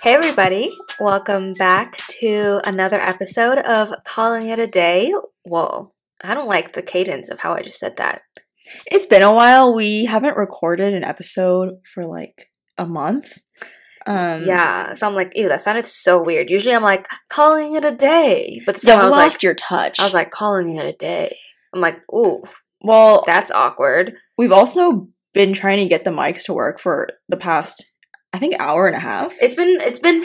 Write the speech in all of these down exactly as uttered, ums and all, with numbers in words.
Hey everybody, welcome back to another episode of Calling It a Day. Whoa, I don't like the cadence of how I just said that. It's been a while. We haven't recorded an episode for like a month. Um, yeah, so I'm like, ew, that sounded so weird. Usually I'm like, calling it a day. But so I was lost like, your touch. I was like, calling it a day. I'm like, ooh, well, that's awkward. We've also been trying to get the mics to work for the past, I think, hour and a half. It's been it's been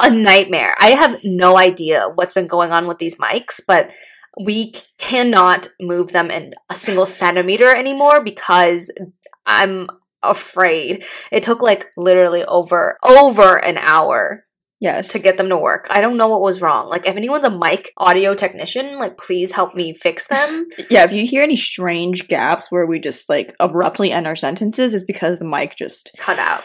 a nightmare. I have no idea what's been going on with these mics, but we cannot move them in a single centimeter anymore because I'm afraid. It took like literally over over an hour yes to get them to work. I don't know what was wrong. Like, if anyone's a mic audio technician, like, please help me fix them. Yeah, if you hear any strange gaps where we just like abruptly end our sentences, it's because the mic just cut out.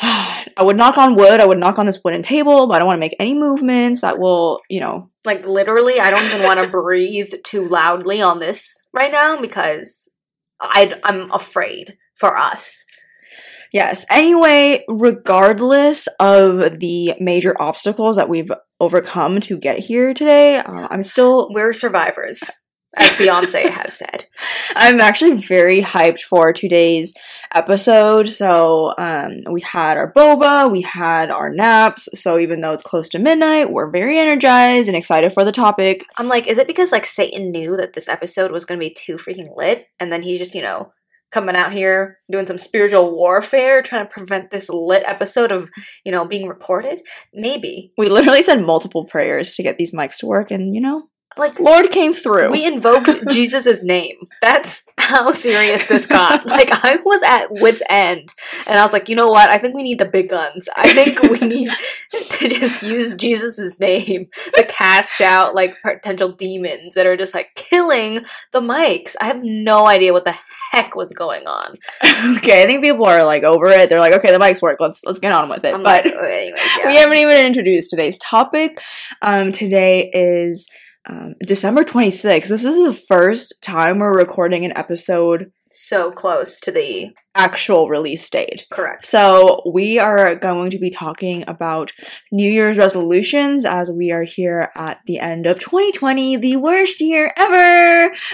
I would knock on wood. I would knock on this wooden table, but I don't want to make any movements that will, you know. Like, literally, I don't even want to breathe too loudly on this right now because I'd, I'm afraid for us. Yes. Anyway, regardless of the major obstacles that we've overcome to get here today, uh, I'm still... We're survivors, as Beyoncé has said. I'm actually very hyped for today's episode. So um, we had our boba, we had our naps. So even though it's close to midnight, we're very energized and excited for the topic. I'm like, is it because like Satan knew that this episode was going to be too freaking lit? And then he's just, you know, coming out here doing some spiritual warfare, trying to prevent this lit episode of, you know, being recorded? Maybe. We literally said multiple prayers to get these mics to work and, you know. Like, Lord came through. We invoked Jesus' name. That's how serious this got. Like, I was at wit's end, and I was like, you know what? I think we need the big guns. I think we need to just use Jesus' name to cast out, like, potential demons that are just, like, killing the mics. I have no idea what the heck was going on. Okay, I think people are, like, over it. They're like, okay, the mics work. Let's let's get on with it. I'm but like, okay, anyways, yeah. We haven't even introduced today's topic. Um, today is... Um, December twenty-sixth. This is the first time we're recording an episode so close to the actual release date. Correct. So we are going to be talking about New Year's resolutions as we are here at the end of twenty twenty, the worst year ever.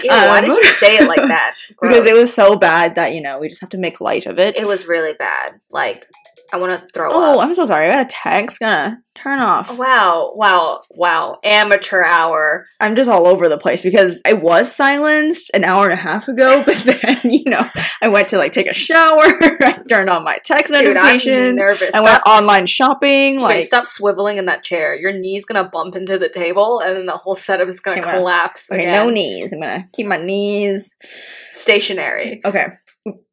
Ew, um, why did you say it like that? Because it was so bad that, you know, we just have to make light of it. It was really bad. Like, I want to throw oh, up. Oh, I'm so sorry. I got a text. Gonna turn off. Wow. Wow. Wow. Amateur hour. I'm just all over the place because I was silenced an hour and a half ago, but then, you know, I went to like take a shower. I turned on my text Dude, notifications. I'm nervous. I went stop. online shopping. Like, okay, stop swiveling in that chair. Your knee's going to bump into the table and then the whole setup is going to collapse. Okay, again. No knees. I'm going to keep my knees stationary. Okay.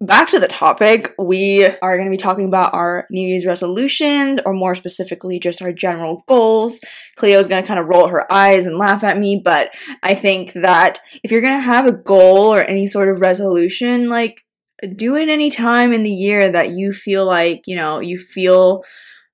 Back to the topic, we are going to be talking about our New Year's resolutions, or more specifically, just our general goals. Cleo's going to kind of roll her eyes and laugh at me, but I think that if you're going to have a goal or any sort of resolution, like, do it any time in the year that you feel like, you know, you feel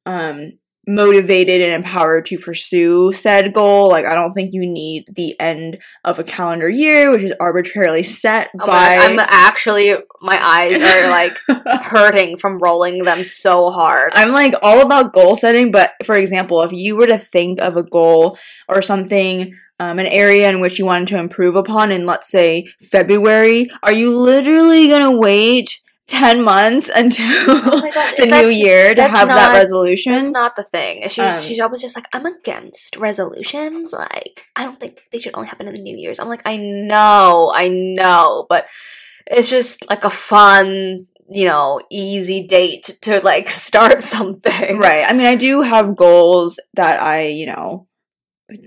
um, motivated and empowered to pursue said goal. Like, I don't think you need the end of a calendar year, which is arbitrarily set oh by... God, I'm actually... My eyes are, like, hurting from rolling them so hard. I'm, like, all about goal setting, but, for example, if you were to think of a goal or something... Um, an area in which you wanted to improve upon in, let's say, February, are you literally gonna wait ten months until oh God, the new year to have not, that resolution? That's not the thing. She, um, she's always just like, I'm against resolutions. Like, I don't think they should only happen in the New Year's. I'm like, I know, I know, but it's just like a fun, you know, easy date to like start something. Right. I mean, I do have goals that I, you know,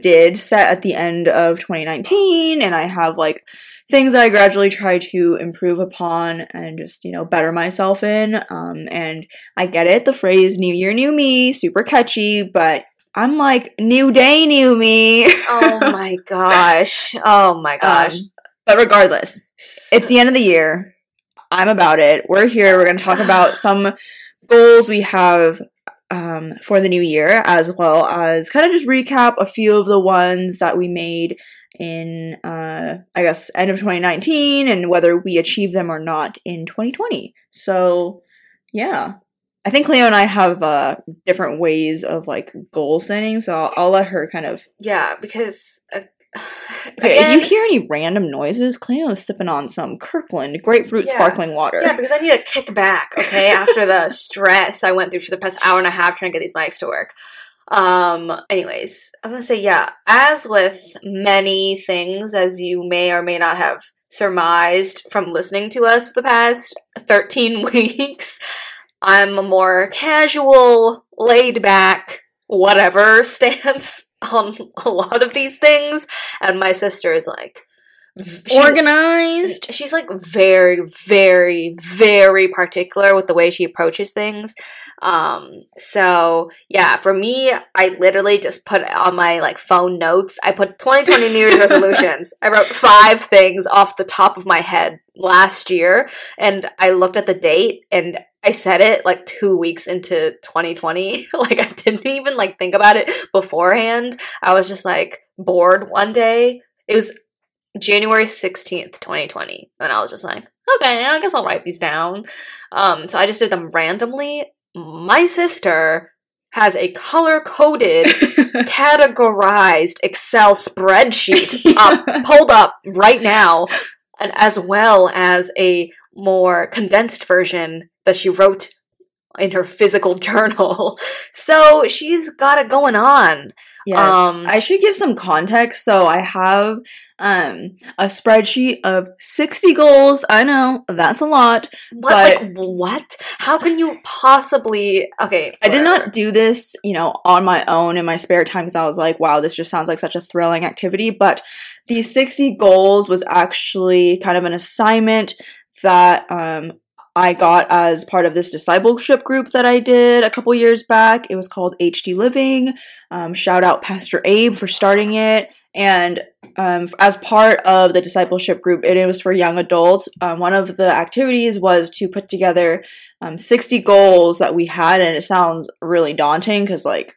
did set at the end of twenty nineteen, and I have like things that I gradually try to improve upon and just, you know, better myself in. Um, and I get it, the phrase new year, new me, super catchy, but I'm like, new day, new me. Oh my gosh. Oh my gosh. Um, but regardless, it's the end of the year. I'm about it. We're here. We're going to talk about some goals we have um for the new year, as well as kind of just recap a few of the ones that we made in uh I guess end of twenty nineteen and whether we achieved them or not in twenty twenty. So yeah, I think Cleo and I have uh, different ways of, like, goal setting, so I'll, I'll let her kind of... Yeah, because... Uh, okay, again, if you hear any random noises, Cleo is sipping on some Kirkland grapefruit yeah. sparkling water. Yeah, because I need to kick back, okay, after the stress I went through for the past hour and a half trying to get these mics to work. Um, anyways, I was gonna say, yeah, as with many things, as you may or may not have surmised from listening to us for the past thirteen weeks... I'm a more casual, laid-back, whatever stance on a lot of these things. And my sister is, like, she's, organized. She's, like, very, very, very particular with the way she approaches things. Um, so, yeah, for me, I literally just put on my, like, phone notes. I put twenty twenty New Year's resolutions. I wrote five things off the top of my head last year. And I looked at the date and... I said it like two weeks into twenty twenty. Like, I didn't even like think about it beforehand. I was just like bored one day. It was January sixteenth, twenty twenty. And I was just like, okay, I guess I'll write these down. Um, so I just did them randomly. My sister has a color-coded, categorized Excel spreadsheet up, pulled up right now, and as well as a more condensed version that she wrote in her physical journal. So she's got it going on. Yes. Um, I should give some context. So I have um, a spreadsheet of sixty goals. I know, that's a lot. What? But like, what? How can you possibly... Okay. I whatever. did not do this, you know, on my own in my spare time because I was like, wow, this just sounds like such a thrilling activity. But the sixty goals was actually kind of an assignment that... Um, I got as part of this discipleship group that I did a couple years back. It was called H D Living. Um, shout out Pastor Abe for starting it. And um, as part of the discipleship group, and it was for young adults, um, one of the activities was to put together um, sixty goals that we had. And it sounds really daunting because, like,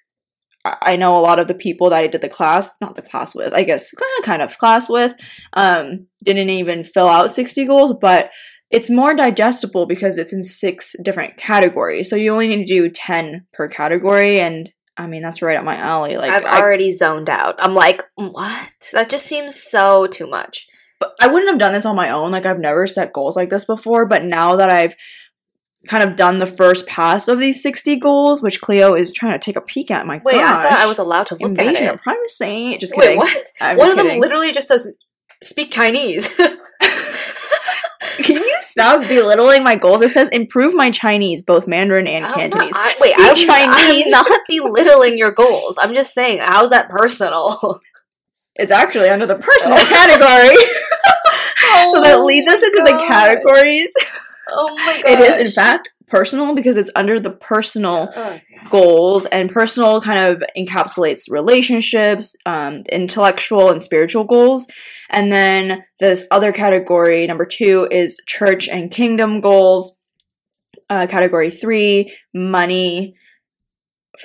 I know a lot of the people that I did the class, not the class with, I guess, kind of class with, um, didn't even fill out sixty goals, but... It's more digestible because it's in six different categories. So you only need to do ten per category. And I mean, that's right up my alley. Like, I've I, already zoned out. I'm like, what? That just seems so too much. But I wouldn't have done this on my own. Like, I've never set goals like this before. But now that I've kind of done the first pass of these sixty goals, which Cleo is trying to take a peek at. My Wait, gosh. I thought I was allowed to look Invasion at it. Of privacy. Just kidding. Wait, what? I'm One of kidding. them literally just says, speak Chinese. Can you stop belittling my goals? It says improve my Chinese, both Mandarin and I'm Cantonese. Not, I, wait, I'm, Chinese. I'm not belittling your goals. I'm just saying, how's that personal? It's actually under the personal category. Oh, so that leads us into God. the categories. Oh my god! It is, in fact, personal because it's under the personal oh, goals, and personal kind of encapsulates relationships, um, intellectual and spiritual goals. And then this other category, number two, is church and kingdom goals. Uh, category three, money.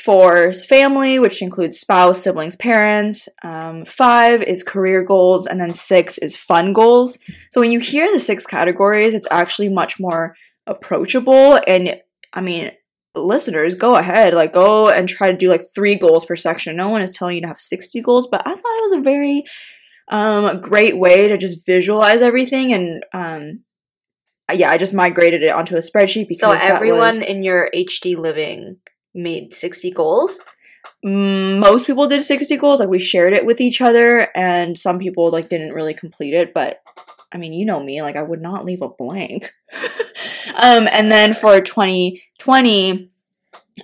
Four is family, which includes spouse, siblings, parents. Um, five is career goals. And then six is fun goals. So when you hear the six categories, it's actually much more approachable. And I mean, listeners, go ahead. Like, go and try to do like three goals per section. No one is telling you to have sixty goals, but I thought it was a very... Um, a great way to just visualize everything, and um, yeah, I just migrated it onto a spreadsheet because so everyone that was... in your H D Living made sixty goals. Most people did sixty goals. Like, we shared it with each other, and some people like didn't really complete it. But I mean, you know me, like I would not leave a blank. um, and then for twenty twenty,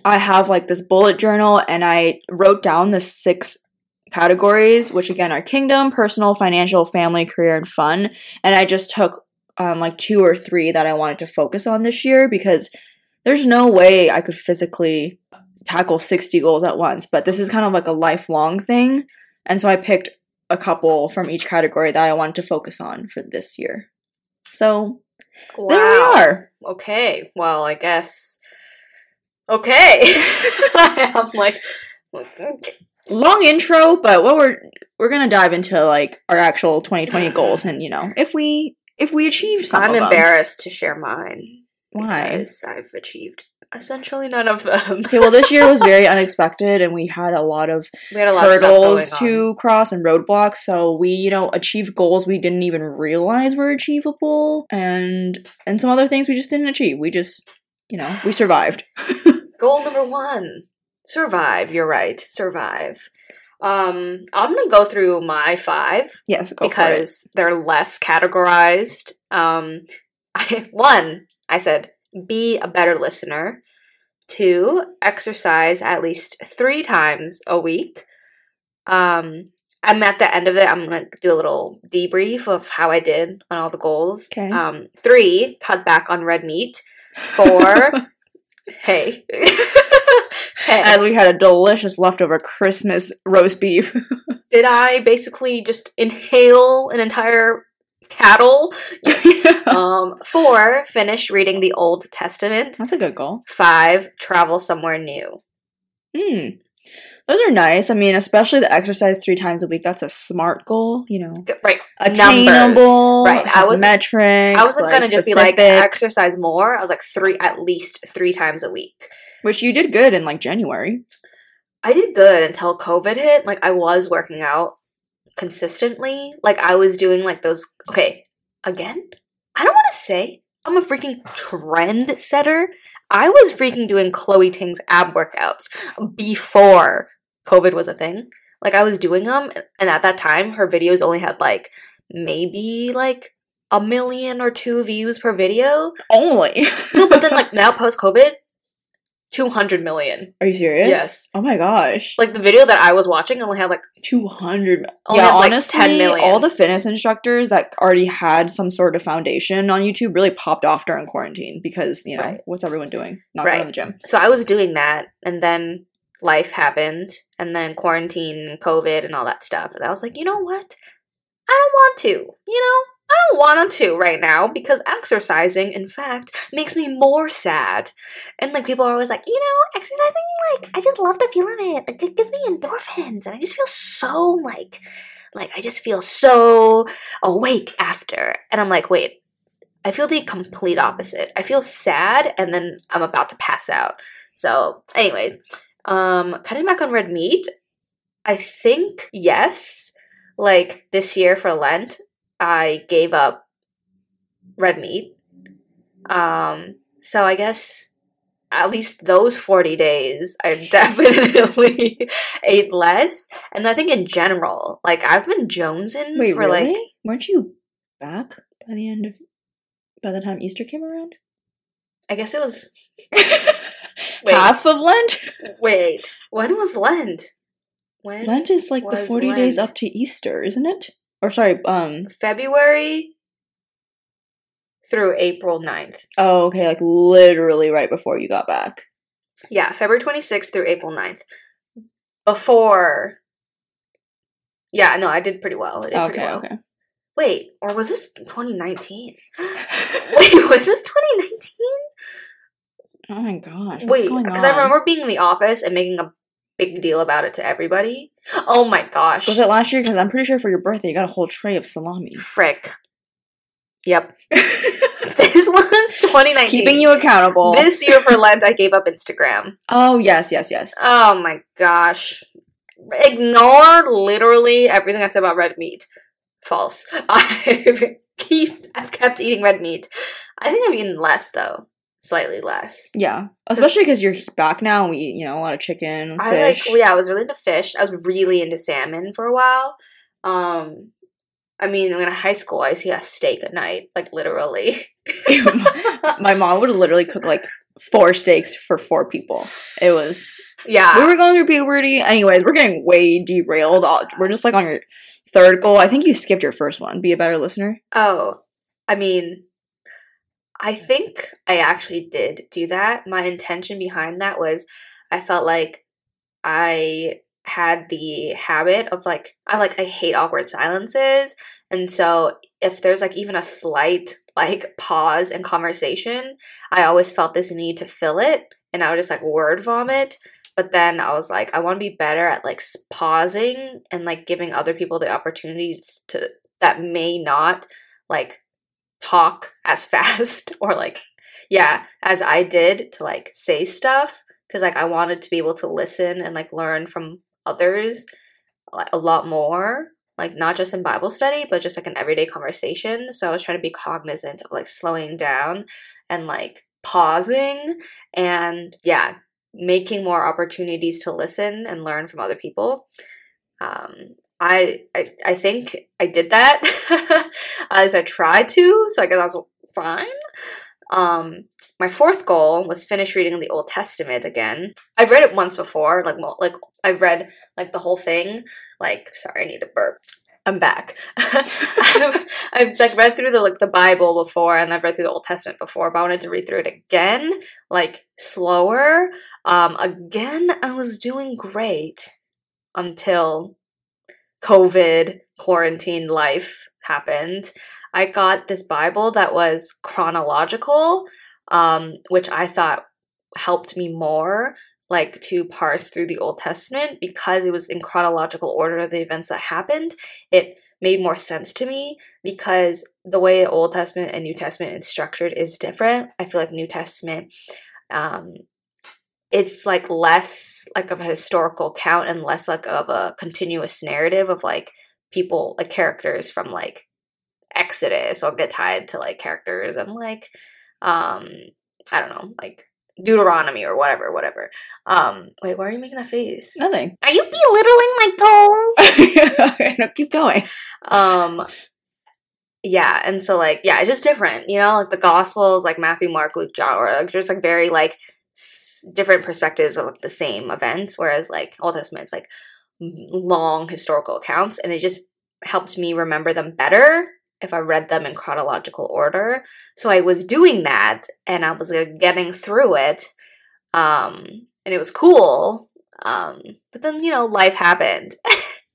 I have like this bullet journal, and I wrote down the six categories, which again are kingdom, personal, financial, family, career, and fun. And I just took um, like two or three that I wanted to focus on this year because there's no way I could physically tackle sixty goals at once. But this is kind of like a lifelong thing. And so I picked a couple from each category that I wanted to focus on for this year. So wow. There we are. Okay. Well, I guess. Okay. I'm like, okay. Long intro, but what we're we're gonna dive into like our actual twenty twenty goals, and you know if we if we achieve some. I'm of embarrassed them. to share mine. Why? Because I've achieved essentially none of them. Okay, well, this year was very unexpected, and we had a lot of we had a lot hurdles of to cross and roadblocks. So we, you know, achieved goals we didn't even realize were achievable, and and some other things we just didn't achieve. We just, you know, we survived. Goal number one: survive. You're right, survive. Um, I'm gonna go through my five. Yes, go because for it. They're less categorized. Um, I, one, I said, be a better listener. Two, exercise at least three times a week. Um, I'm at the end of it. I'm gonna do a little debrief of how I did on all the goals. Okay. Um, three, cut back on red meat. Four, hey. Hey. As we had a delicious leftover Christmas roast beef. Did I basically just inhale an entire cattle? Yes. Yeah. Um, four, finish reading the Old Testament. That's a good goal. Five, travel somewhere new. Hmm. Those are nice. I mean, especially the exercise three times a week. That's a smart goal, you know. Right. Attainable. Numbers. Right. I was metrics. I wasn't like, going to just be like, exercise more. I was like, three, at least three times a week. Which you did good in, like, January. I did good until COVID hit. Like, I was working out consistently. Like, I was doing, like, those... Okay, again? I don't want to say I'm a freaking trend setter. I was freaking doing Chloe Ting's ab workouts before COVID was a thing. Like, I was doing them, and at that time, her videos only had, like, maybe, like... a million or two views per video. Only. No, but then, like, now post-COVID, two hundred million. Are you serious? Yes. Oh my gosh. Like, the video that I was watching only had, like... two hundred... Only yeah, had, honestly, like, ten million. All the fitness instructors that already had some sort of foundation on YouTube really popped off during quarantine because, you know, right. What's everyone doing? Not right. Going to the gym. So I was doing that, and then life happened, and then quarantine, COVID, and all that stuff. And I was like, you know what? I don't want to, you know? I don't want to right now because exercising, in fact, makes me more sad. And, like, people are always like, you know, exercising, like, I just love the feel of it. Like, it gives me endorphins. And I just feel so, like, like, I just feel so awake after. And I'm like, wait, I feel the complete opposite. I feel sad and then I'm about to pass out. So, anyways, um, cutting back on red meat, I think, yes, like, this year for Lent, I gave up red meat. Um, so I guess at least those forty days, I definitely ate less. And I think in general, like, I've been jonesing Wait, for really? like... Weren't you back by the end of... by the time Easter came around? I guess it was... Half of Lent? Wait, when was Lent? When Lent is like the forty Lent? Days up to Easter, isn't it? Or sorry, um... February through April ninth. Oh, okay, like literally right before you got back. Yeah, February twenty-sixth through April ninth. Before... Yeah, no, I did pretty well. I did okay, pretty well. okay. Wait, or was this twenty nineteen? Wait, was this twenty nineteen? Oh my gosh, what's Wait, going on? Wait, because I remember being in the office and making a big deal about it to everybody. Oh my gosh. Was it last year? Because I'm pretty sure for your birthday you got a whole tray of salami. Frick. Yep. This was twenty nineteen. Keeping you accountable. This year for Lent I gave up Instagram. Oh, yes, yes, yes. Oh my gosh. Ignore literally everything I said about red meat. False. I've, keep, I've kept eating red meat. I think I've eaten less though. Slightly less. Yeah. Especially because you're back now and we eat, you know, a lot of chicken, fish. I like, well, yeah, I was really into fish. I was really into salmon for a while. Um, I mean, in high school, I used to get a steak at night, like literally. My mom would literally cook like four steaks for four people. It was... Yeah. We were going through puberty. Anyways, we're getting way derailed. We're just like on your third goal. I think you skipped your first one. Be a better listener. Oh. I mean... I think I actually did do that. My intention behind that was I felt like I had the habit of like, I like, I hate awkward silences. And so if there's like even a slight like pause in conversation, I always felt this need to fill it. And I would just like word vomit. But then I was like, I want to be better at like pausing and like giving other people the opportunities to, that may not like, talk as fast or like yeah, as I did to like say stuff, because like I wanted to be able to listen and like learn from others a lot more, like not just in Bible study, but just like an everyday conversation. So I was trying to be cognizant of like slowing down and like pausing and yeah, making more opportunities to listen and learn from other people. Um, I, I, I think I did that as I tried to, so I guess that's fine. Um, my fourth goal was finish reading the Old Testament again. I've read it once before, like, like I've read like the whole thing. Like, sorry, I need to burp. I'm back. I've, I've like read through the like the Bible before, and I've read through the Old Testament before, but I wanted to read through it again, like slower. Um, again, I was doing great until COVID quarantine life happened. I got this Bible that was chronological, um, which I thought helped me more, like to parse through the Old Testament, because it was in chronological order of the events that happened. It made more sense to me because the way the Old Testament and New Testament is structured is different. I feel like New Testament, um, it's like less like of a historical count and less like of a continuous narrative of like people, like characters from like Exodus or get tied to like characters and like, um, I don't know, like Deuteronomy or whatever, whatever. Um, wait, why are you making that face? Nothing. Are you belittling my goals? Okay, no, keep going. Um, yeah, and so like, yeah, it's just different, you know, like the Gospels, like Matthew, Mark, Luke, John, or like just like very like s- different perspectives of like the same events, whereas like Old Testament's like long historical accounts, and it just helped me remember them better if I read them in chronological order. So I was doing that, and I was like, getting through it, um, and it was cool, um, but then, you know, life happened.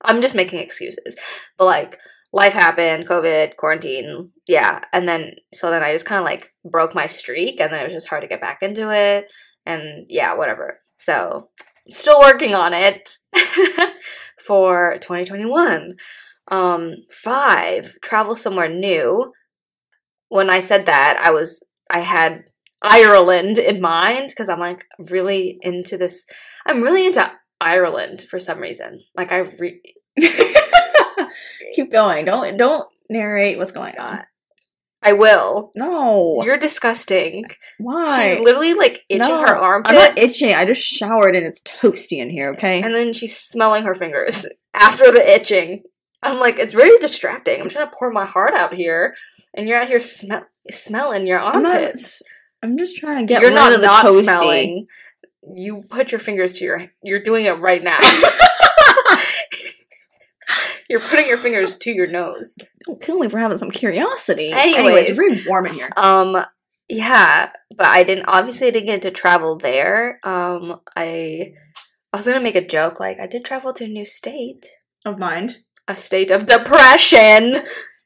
I'm just making excuses, but like, life happened, COVID, quarantine, yeah, and then, so then I just kind of like broke my streak, and then it was just hard to get back into it, and yeah, whatever. So, I'm still working on it for twenty twenty-one. Um, five, travel somewhere new. When I said that, I was, I had Ireland in mind, because I'm like really into this, I'm really into Ireland for some reason. Like I, re- keep going. Don't, don't narrate what's going on. I will. No. You're disgusting. Why? She's literally like itching no, her armpit. I'm not itching. I just showered and it's toasty in here, okay? And then she's smelling her fingers after the itching. I'm like, it's really distracting. I'm trying to pour my heart out here, and you're out here sm- smelling your armpits. I'm, not, I'm just trying to get you're rid not, of the not toasty. Smelling. You put your fingers to your... You're doing it right now. You're putting your fingers to your nose. Don't kill me for having some curiosity. Anyways, Anyways it's really warm in here. Um, yeah, but I didn't... Obviously, I didn't get to travel there. Um, I, I was going to make a joke. Like, I did travel to a new state. Of mind. A state of depression.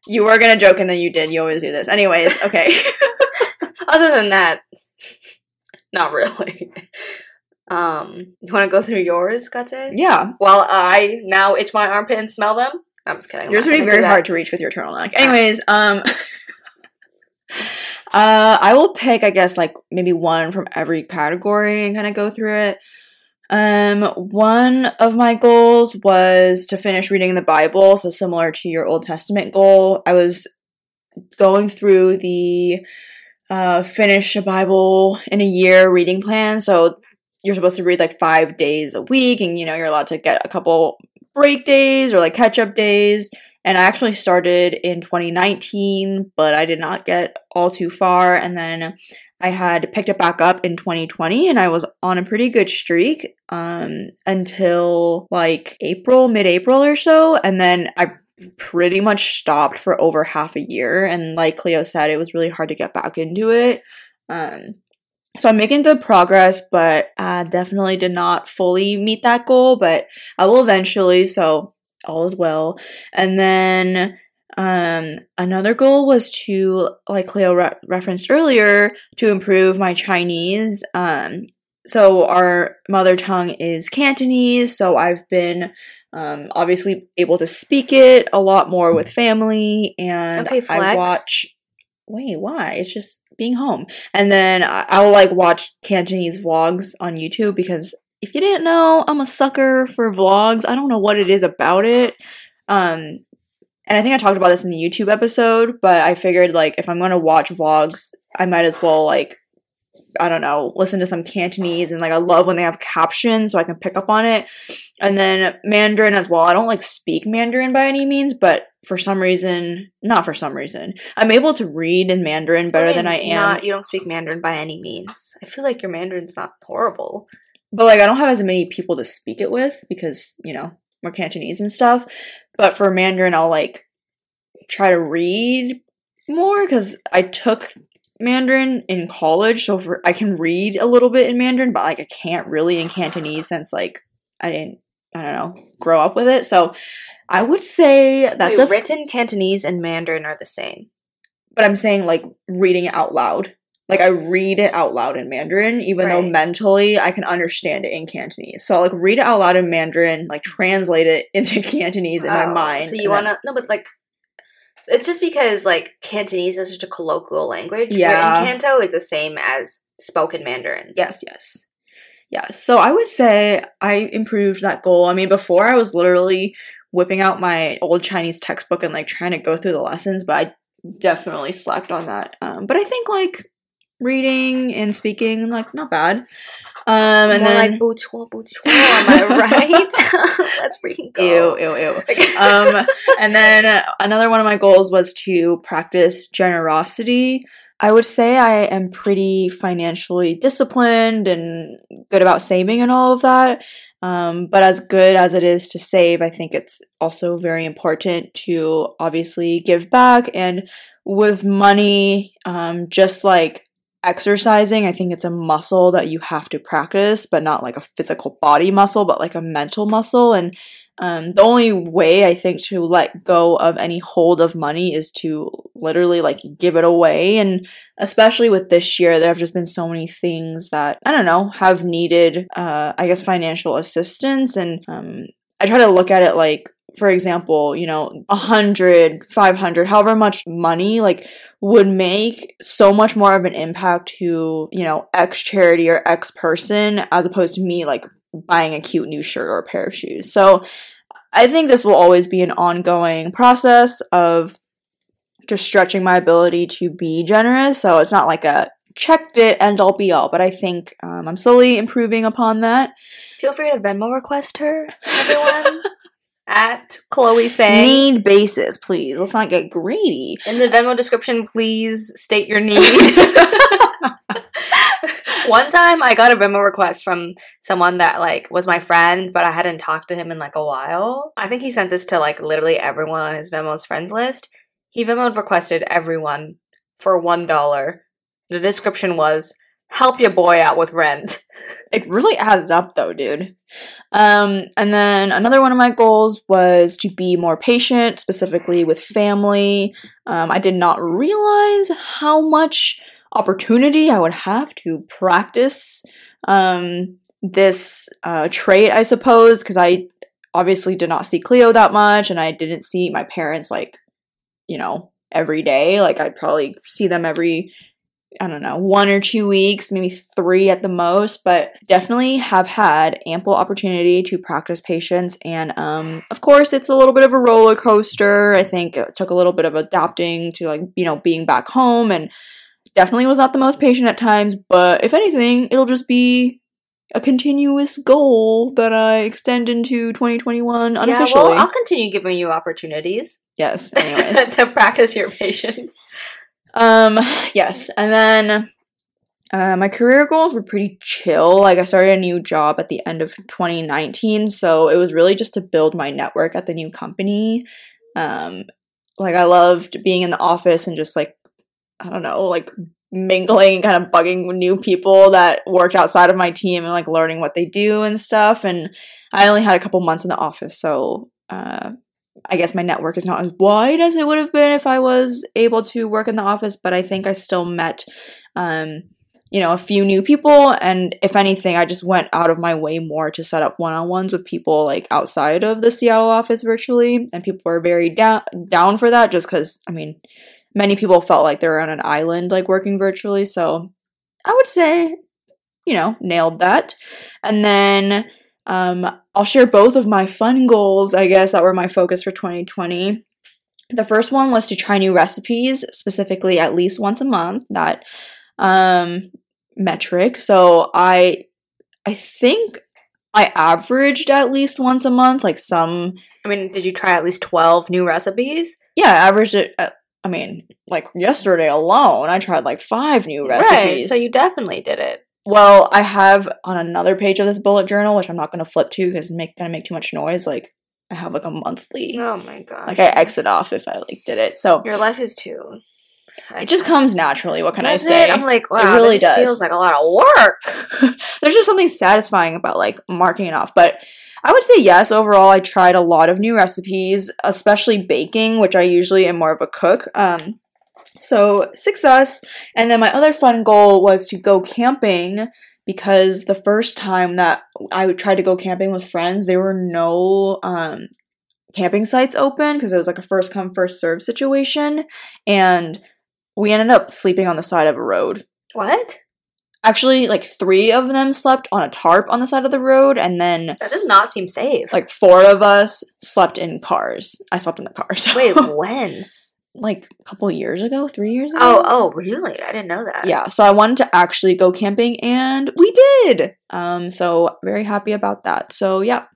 You were gonna joke and then you did. You always do this. Anyways, okay. Other than that, not really. Um, you want to go through yours, Kate? Yeah. While I now itch my armpit and smell them? I'm just kidding. I'm yours would be very hard to reach with your turtleneck. Anyways, um, uh, I will pick, I guess, like maybe one from every category and kind of go through it. Um, one of my goals was to finish reading the Bible, so similar to your Old Testament goal. I was going through the, uh, finish a Bible in a year reading plan, so you're supposed to read, like, five days a week, and, you know, you're allowed to get a couple break days or, like, catch-up days, and I actually started in twenty nineteen, but I did not get all too far, and then I had picked it back up in twenty twenty, and I was on a pretty good streak um, until like April, mid-April or so, and then I pretty much stopped for over half a year, and like Cleo said, it was really hard to get back into it. Um, so I'm making good progress, but I definitely did not fully meet that goal, but I will eventually, so all is well. And then... Um, another goal was to, like Cleo re- referenced earlier, to improve my Chinese. Um, so our mother tongue is Cantonese, so I've been, um, obviously able to speak it a lot more with family, and okay, I watch, wait, why? It's just being home. And then I, I will like watch Cantonese vlogs on YouTube because if you didn't know, I'm a sucker for vlogs. I don't know what it is about it. Um, and I think I talked about this in the YouTube episode, but I figured like if I'm going to watch vlogs, I might as well like, I don't know, listen to some Cantonese, and like I love when they have captions so I can pick up on it. And then Mandarin as well. I don't like speak Mandarin by any means, but for some reason, not for some reason, I'm able to read in Mandarin better I mean, than I am. Not, you don't speak Mandarin by any means. I feel like your Mandarin's not horrible. But like I don't have as many people to speak it with because, you know, more Cantonese and stuff. But for Mandarin, I'll like try to read more because I took Mandarin in college, so for I can read a little bit in Mandarin, but like I can't really in Cantonese since like I didn't I don't know grow up with it. So I would say that's Wait, a f- written Cantonese and Mandarin are the same, but I'm saying like reading it out loud. Like I read it out loud in Mandarin, even right. though mentally I can understand it in Cantonese. So I'll like read it out loud in Mandarin, like translate it into Cantonese in oh, my mind. So you want to no, but like. It's just because, like, Cantonese is such a colloquial language. Yeah. Where in Canto is the same as spoken Mandarin. Yes, yes. Yeah. So I would say I improved that goal. I mean, before I was literally whipping out my old Chinese textbook and, like, trying to go through the lessons, but I definitely slacked on that. Um, but I think, like, reading and speaking, like, not bad. Um, and More then like bouchou, bouchou, am I right? That's freaking cool. Ew, ew, ew. um, and then uh, another one of my goals was to practice generosity. I would say I am pretty financially disciplined and good about saving and all of that. Um, but as good as it is to save, I think it's also very important to obviously give back. And with money, um, just like exercising, I think it's a muscle that you have to practice, but not like a physical body muscle, but like a mental muscle. And um, the only way I think to let go of any hold of money is to literally like give it away. And especially with this year, there have just been so many things that, I don't know, have needed, uh, I guess, financial assistance. And um, I try to look at it like, for example, you know, one hundred, five hundred, however much money like would make so much more of an impact to, you know, X charity or X person as opposed to me like buying a cute new shirt or a pair of shoes. So I think this will always be an ongoing process of just stretching my ability to be generous. So it's not like a checked it and all be all, but I think um, I'm slowly improving upon that. Feel free to Venmo request her, everyone. At Chloe saying need basis, please. Let's not get greedy. In the Venmo description, please state your needs. One time I got a Venmo request from someone that like was my friend, but I hadn't talked to him in like a while. I think he sent this to like literally everyone on his Venmo's friends list. He Venmo requested everyone for one dollar. The description was help your boy out with rent. It really adds up though, dude. Um, and then another one of my goals was to be more patient, specifically with family. Um, I did not realize how much opportunity I would have to practice um, this uh, trait, I suppose, because I obviously did not see Cleo that much, and I didn't see my parents, like, you know, every day. Like, I'd probably see them every I don't know, one or two weeks, maybe three at the most, but definitely have had ample opportunity to practice patience. And um, of course, it's a little bit of a roller coaster. I think it took a little bit of adapting to, like, you know, being back home, and definitely was not the most patient at times. But if anything, it'll just be a continuous goal that I extend into twenty twenty-one unofficially. Yeah, well, I'll continue giving you opportunities. Yes, anyways. To practice your patience. Um, yes. And then, uh, my career goals were pretty chill. Like, I started a new job at the end of twenty nineteen, so it was really just to build my network at the new company. Um, like, I loved being in the office and just, like, I don't know, like, mingling, kind of bugging new people that worked outside of my team and, like, learning what they do and stuff. And I only had a couple months in the office, so, uh, I guess my network is not as wide as it would have been if I was able to work in the office, but I think I still met, um, you know, a few new people. And if anything, I just went out of my way more to set up one-on-ones with people like outside of the Seattle office virtually. And people were very down, down for that just because, I mean, many people felt like they were on an island, like working virtually. So I would say, you know, nailed that. And then um, I'll share both of my fun goals, I guess, that were my focus for twenty twenty. The first one was to try new recipes, specifically at least once a month, that um, metric. So I, I think I averaged at least once a month, like some... I mean, did you try at least twelve new recipes? Yeah, I averaged it... At, I mean, like yesterday alone, I tried like five new recipes. Right, so you definitely did it. Well, I have on another page of this bullet journal, which I'm not going to flip to because it's make, going to make too much noise, like... I have like a monthly. Oh my gosh. Like I exit off if I like did it. So your life is too. I it just comes naturally. What can I say? It? I'm like, wow, it really it does. Feels like a lot of work. There's just something satisfying about like marking it off. But I would say yes. Overall, I tried a lot of new recipes, especially baking, which I usually am more of a cook. Um, so success. And then my other fun goal was to go camping. Because the first time that I tried to go camping with friends, there were no um, camping sites open because it was like a first come, first serve situation. And we ended up sleeping on the side of a road. What? Actually, like three of them slept on a tarp on the side of the road. And then... That does not seem safe. Like four of us slept in cars. I slept in the car. So. Wait, when? Like a couple years ago, three years ago. Oh, oh, really? I didn't know that. Yeah, so I wanted to actually go camping, and we did. Um, so very happy about that. So yeah,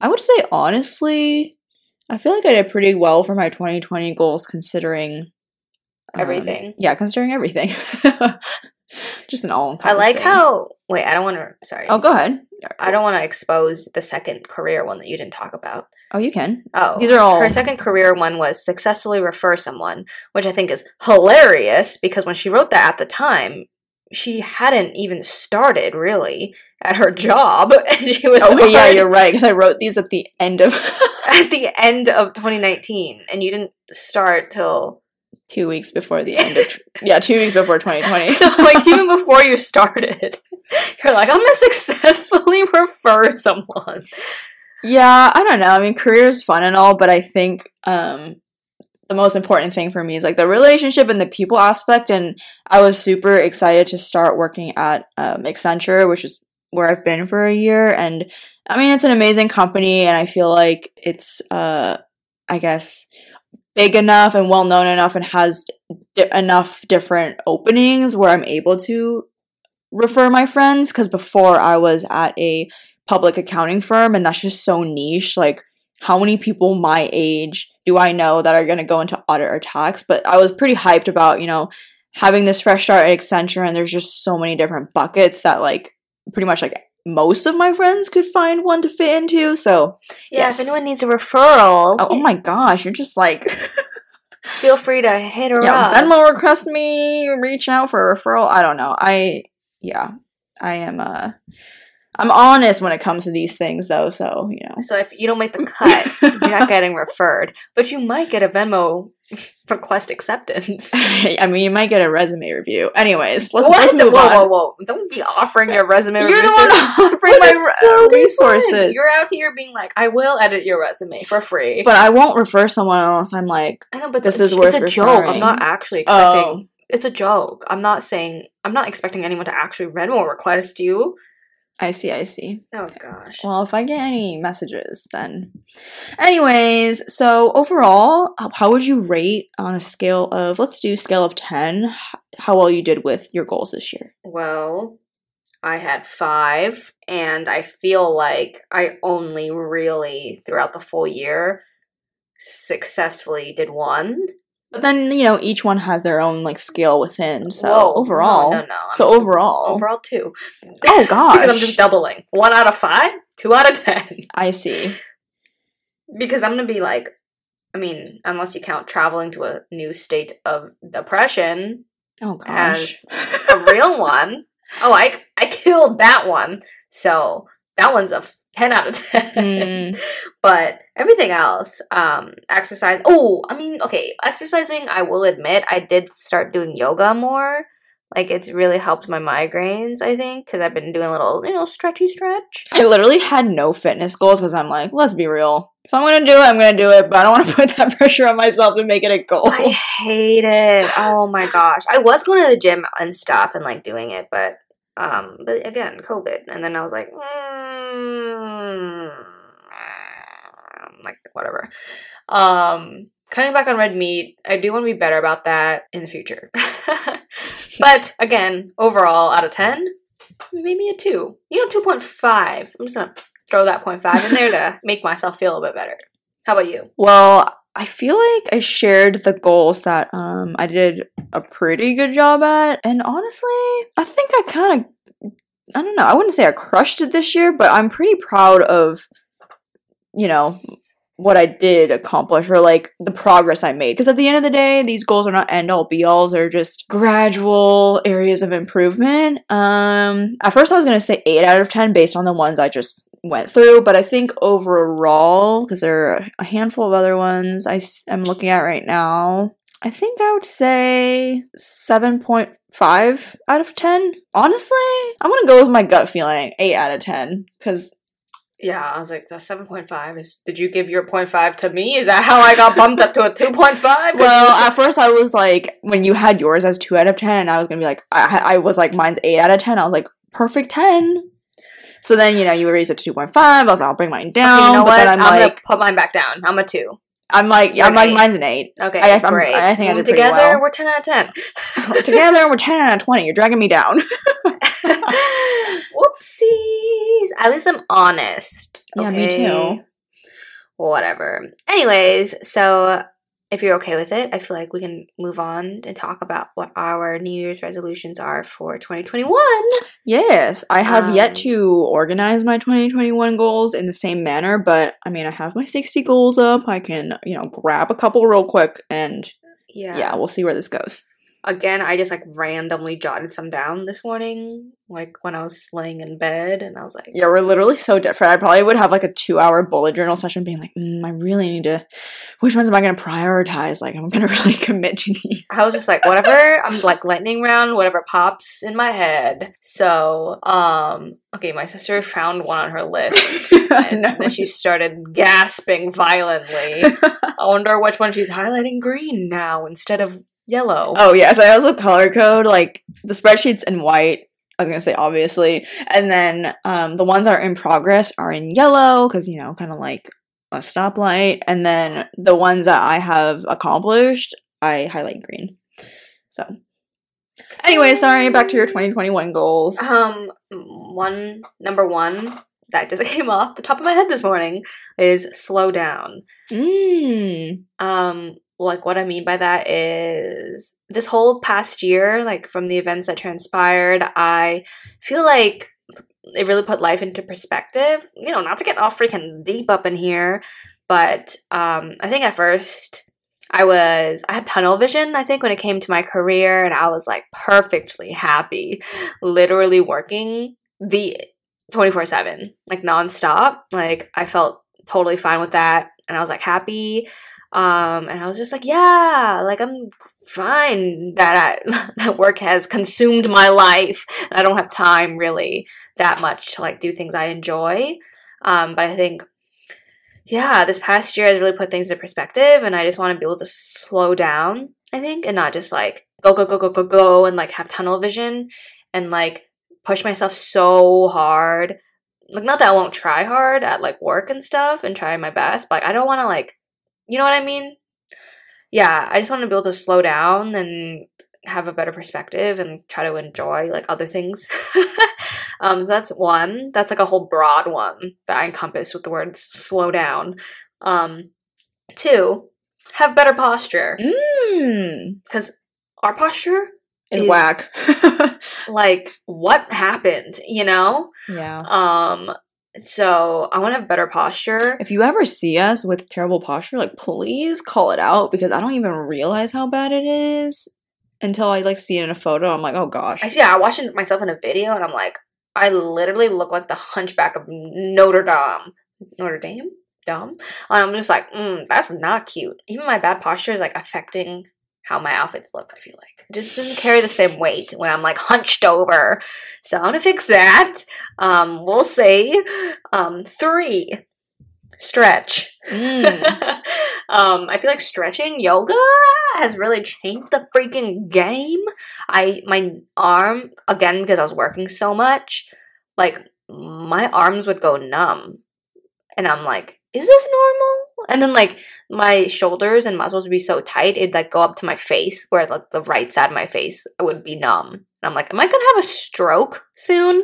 I would say honestly, I feel like I did pretty well for my twenty twenty goals, considering um, everything. Yeah, considering everything. Just an all. I like how. Wait, I don't want to. Sorry. Oh, go ahead. I don't want to expose the second career one that you didn't talk about. Oh, you can. Oh. These are all... Her second career one was successfully refer someone, which I think is hilarious because when she wrote that at the time, she hadn't even started, really, at her job. And she was... Oh, yeah, you're right, because I wrote these at the end of... at the end of twenty nineteen, and you didn't start till... Two weeks before the end of... Tr- yeah, two weeks before twenty twenty. So, like, even before you started, you're like, I'm going to successfully refer someone. Yeah, I don't know. I mean, career is fun and all, but I think um, the most important thing for me is, like, the relationship and the people aspect. And I was super excited to start working at um, Accenture, which is where I've been for a year. And, I mean, it's an amazing company, and I feel like it's, uh, I guess... big enough and well known enough and has di- enough different openings where I'm able to refer my friends, because before I was at a public accounting firm and that's just so niche. Like, how many people my age do I know that are going to go into audit or tax? But I was pretty hyped about, you know, having this fresh start at Accenture, and there's just so many different buckets that, like, pretty much like most of my friends could find one to fit into. So yeah, yes. If anyone needs a referral, oh, oh my gosh, you're just like feel free to hit her yeah, up. Venmo request me, reach out for a referral. I don't know. I yeah, I am. Uh, I'm honest when it comes to these things, though. So you know. So if you don't make the cut, you're not getting referred, but you might get a Venmo request acceptance. I mean, you might get a resume review. Anyways, let's, let's move whoa, on. Whoa, whoa, whoa! Don't be offering your resume. You're review the one offering my re- so resources. Fun. You're out here being like, "I will edit your resume for free," but I won't refer someone unless I'm like, "I know, but this is worth." It's a referring. joke. I'm not actually expecting. Oh. It's a joke. I'm not saying. I'm not expecting anyone to actually Venmo request you. I see, I see. Oh, gosh. Well, if I get any messages, then... Anyways, so overall, how would you rate on a scale of... Let's do scale of ten, how well you did with your goals this year? Well, I had five, and I feel like I only really, throughout the full year, successfully did one. But then, you know, each one has their own, like, scale within. So, Whoa, overall. No, no, no. So, just, overall. Overall, two. Oh, gosh. Because I'm just doubling. One out of five, two out of ten. I see. Because I'm going to be like, I mean, unless you count traveling to a new state of depression. Oh, gosh. As a real one. Oh, I, I killed that one. So, that one's a ten out of ten. Mm. But everything else, um, exercise. Oh, I mean, okay, exercising, I will admit, I did start doing yoga more Like, it's really helped my migraines, I think, because I've been doing a little, you know, stretchy stretch. I literally had no fitness goals because I'm like, let's be real. If I'm going to do it, I'm going to do it. But I don't want to put that pressure on myself to make it a goal. I hate it. Oh, my gosh. I was going to the gym and stuff and, like, doing it. But, um, but again, COVID. And then I was like, mm, like, whatever. Um, cutting back on red meat. I do want to be better about that in the future. But again, overall, out of ten, maybe a two. You know, two point five. I'm just going to throw that point five in there to make myself feel a little bit better. How about you? Well, I feel like I shared the goals that um, I did a pretty good job at. And honestly, I think I kind of, I don't know, I wouldn't say I crushed it this year, but I'm pretty proud of, you know, what I did accomplish, or like the progress I made, because at the end of the day, these goals are not end-all be-alls. They're just gradual areas of improvement. Um at first I was going to say eight out of ten based on the ones I just went through, but I think overall, because there are a handful of other ones I am looking at right now, I think I would say seven point five out of ten. Honestly, I'm gonna go with my gut feeling, eight out of ten, because yeah, I was like, that's seven point five. Is Did you give your point five to me? Is that how I got bumped up to a two point five? Well, at first I was like, when you had yours as two out of ten, and I was going to be like, I, I was like, mine's eight out of ten. I was like, perfect ten. So then, you know, you raised it to two point five. I was like, I'll bring mine down. Okay, you know but what? Then I'm, I'm like, going to put mine back down. I'm a two. I'm like, yeah, I'm like, mine's an eight. Okay, I, I'm, great. I think I did together, pretty well. We're ten out of ten. Together, we're ten out of twenty. You're dragging me down. Whoopsies. At least I'm honest. Yeah, okay? Me too. Whatever. Anyways, so if you're okay with it, I feel like we can move on and talk about what our New Year's resolutions are for twenty twenty-one. Yes, I have um, yet to organize my twenty twenty-one goals in the same manner, but I mean, I have my sixty goals up. I can, you know, grab a couple real quick, and yeah, yeah we'll see where this goes. Again, I just, like, randomly jotted some down this morning, like, when I was laying in bed, and I was like... Yeah, we're literally so different. I probably would have, like, a two-hour bullet journal session being like, mm, I really need to... Which ones am I going to prioritize? Like, I'm going to really commit to these. I was just like, whatever. I'm, like, lightning round, whatever pops in my head. So, um... okay, my sister found one on her list, and no. Then she started gasping violently. I wonder which one she's highlighting green now instead of... yellow. Oh yes, I also color code like the spreadsheets in white. I was gonna say obviously, and then um the ones that are in progress are in yellow because, you know, kind of like a stoplight, and then the ones that I have accomplished I highlight green. So anyway, sorry, back to your twenty twenty-one goals. Um one number one that just came off the top of my head this morning is slow down. Mm. Um like, what I mean by that is this whole past year, like, from the events that transpired, I feel like it really put life into perspective. You know, not to get all freaking deep up in here, but um, I think at first I was, I had tunnel vision, I think, when it came to my career, and I was, like, perfectly happy, literally working the twenty-four seven, like, nonstop. Like, I felt totally fine with that, and I was, like, happy. Um, and I was just like, yeah, like, I'm fine that I, that work has consumed my life. And I don't have time really that much to, like, do things I enjoy. Um, but I think, yeah, this past year has really put things into perspective, and I just want to be able to slow down, I think, and not just, like, go, go, go, go, go, go, and, like, have tunnel vision and, like, push myself so hard. Like, not that I won't try hard at, like, work and stuff and try my best, but, like, I don't want to, like, you know what I mean? Yeah, I just want to be able to slow down and have a better perspective and try to enjoy, like, other things. um, so that's one. That's, like, a whole broad one that I encompass with the words slow down. Um, two, have better posture. Because mm. our posture is, is whack. Like, what happened, you know? Yeah. Um. So I want to have better posture. If you ever see us with terrible posture, like, please call it out, because I don't even realize how bad it is until I, like, see it in a photo. I'm like, oh gosh. I see. I watched it myself in a video, and I'm like, I literally look like the Hunchback of Notre Dame. Notre Dame? Dumb. And I'm just like, mm, that's not cute. Even my bad posture is, like, affecting how my outfits look, I feel like. It just doesn't carry the same weight when I'm, like, hunched over. So I'm going to fix that. Um, we'll see. Um, three, stretch. Mm. um, I feel like stretching yoga has really changed the freaking game. I My arm, again, because I was working so much, like, my arms would go numb. And I'm like, is this normal? And then, like, my shoulders and muscles would be so tight, it'd, like, go up to my face, where, like, the right side of my face would be numb. And I'm like, am I going to have a stroke soon?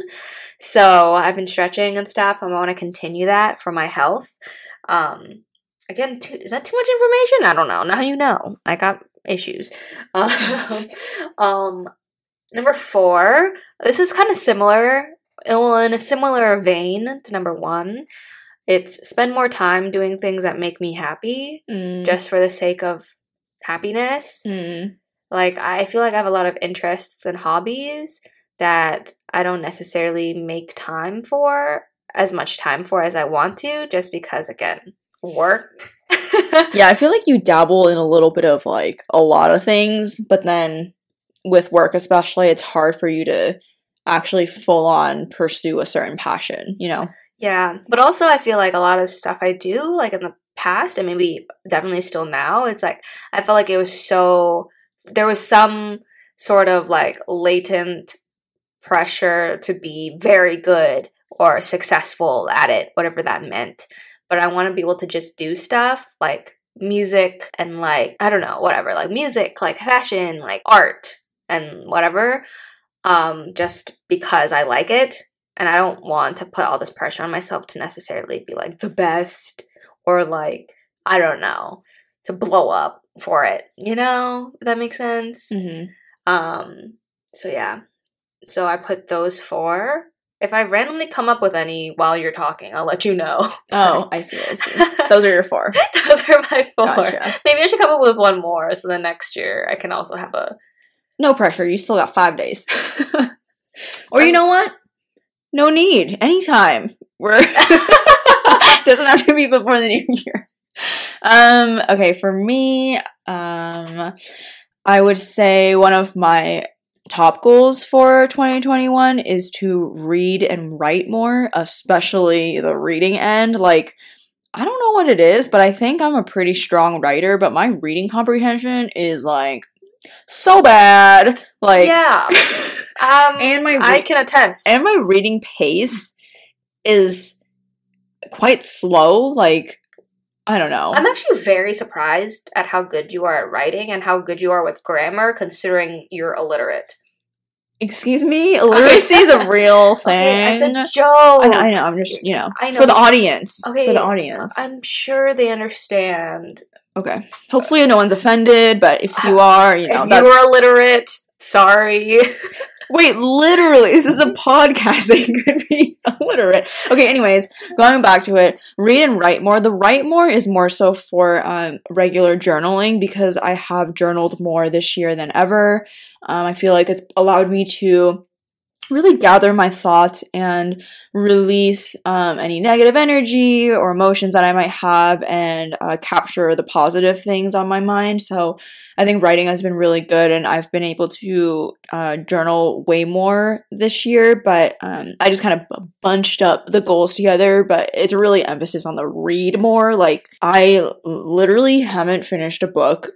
So I've been stretching and stuff. I want to continue that for my health. Um, again, too, is that too much information? I don't know. Now you know. I got issues. Um, um, number four, this is kind of similar, in a similar vein to number one. It's spend more time doing things that make me happy mm. just for the sake of happiness. Mm. Like, I feel like I have a lot of interests and hobbies that I don't necessarily make time for, as much time for as I want to, just because, again, work. Yeah, I feel like you dabble in a little bit of, like, a lot of things, but then with work especially, it's hard for you to actually full-on pursue a certain passion, you know? Yeah, but also I feel like a lot of stuff I do, like, in the past, and maybe definitely still now, it's like I felt like it was so there was some sort of, like, latent pressure to be very good or successful at it, whatever that meant. But I want to be able to just do stuff like music and, like, I don't know, whatever, like music, like fashion, like art and whatever, um, just because I like it. And I don't want to put all this pressure on myself to necessarily be, like, the best or, like, I don't know, to blow up for it. You know, if that makes sense. Mm-hmm. Um, so, yeah. So I put those four. If I randomly come up with any while you're talking, I'll let you know. Oh, I see, I see. Those are your four. Those are my four. Gotcha. Maybe I should come up with one more so then next year I can also have a... No pressure. You still got five days. Or you know what? No need. Anytime. We're doesn't have to be before the new year. Um, okay, for me, um, I would say one of my top goals for twenty twenty-one is to read and write more, especially the reading end. Like, I don't know what it is, but I think I'm a pretty strong writer, but my reading comprehension is, like, so bad. Like, yeah. Um, and my re- I can attest. And my reading pace is quite slow. Like, I don't know. I'm actually very surprised at how good you are at writing and how good you are with grammar, considering you're illiterate. Excuse me? Illiteracy is a real thing. It's okay, a joke. I know, I know. I'm just, you know. I know. For the audience. Okay. For the audience. I'm sure they understand. Okay. Hopefully no one's offended, but if you are, you know. If you are illiterate, sorry. Wait, literally, this is a podcast that you could be illiterate. Okay, anyways, going back to it, read and write more. The write more is more so for um, regular journaling, because I have journaled more this year than ever. Um, I feel like it's allowed me to really gather my thoughts and release um, any negative energy or emotions that I might have, and uh, capture the positive things on my mind. So I think writing has been really good, and I've been able to uh, journal way more this year, but um, I just kind of bunched up the goals together, but it's really emphasis on the read more. Like, I literally haven't finished a book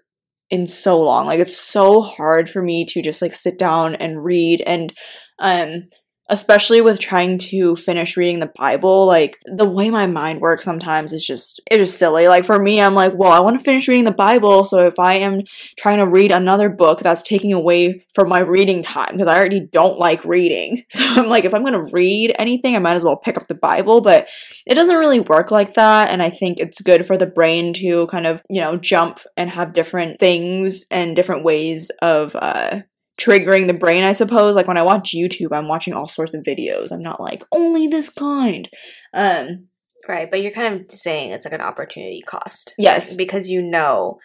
in so long. Like, it's so hard for me to just, like, sit down and read, and um especially with trying to finish reading the Bible, like, the way my mind works sometimes is just it's just silly. Like, for me, I'm like, well, I want to finish reading the Bible, so if I am trying to read another book, that's taking away from my reading time, because I already don't like reading. So I'm like, if I'm going to read anything, I might as well pick up the Bible, but it doesn't really work like that, and I think it's good for the brain to kind of, you know, jump and have different things and different ways of uh triggering the brain, I suppose. Like, when I watch YouTube, I'm watching all sorts of videos. I'm not like, only this kind. Um, right, but you're kind of saying it's like an opportunity cost. Yes. Because you know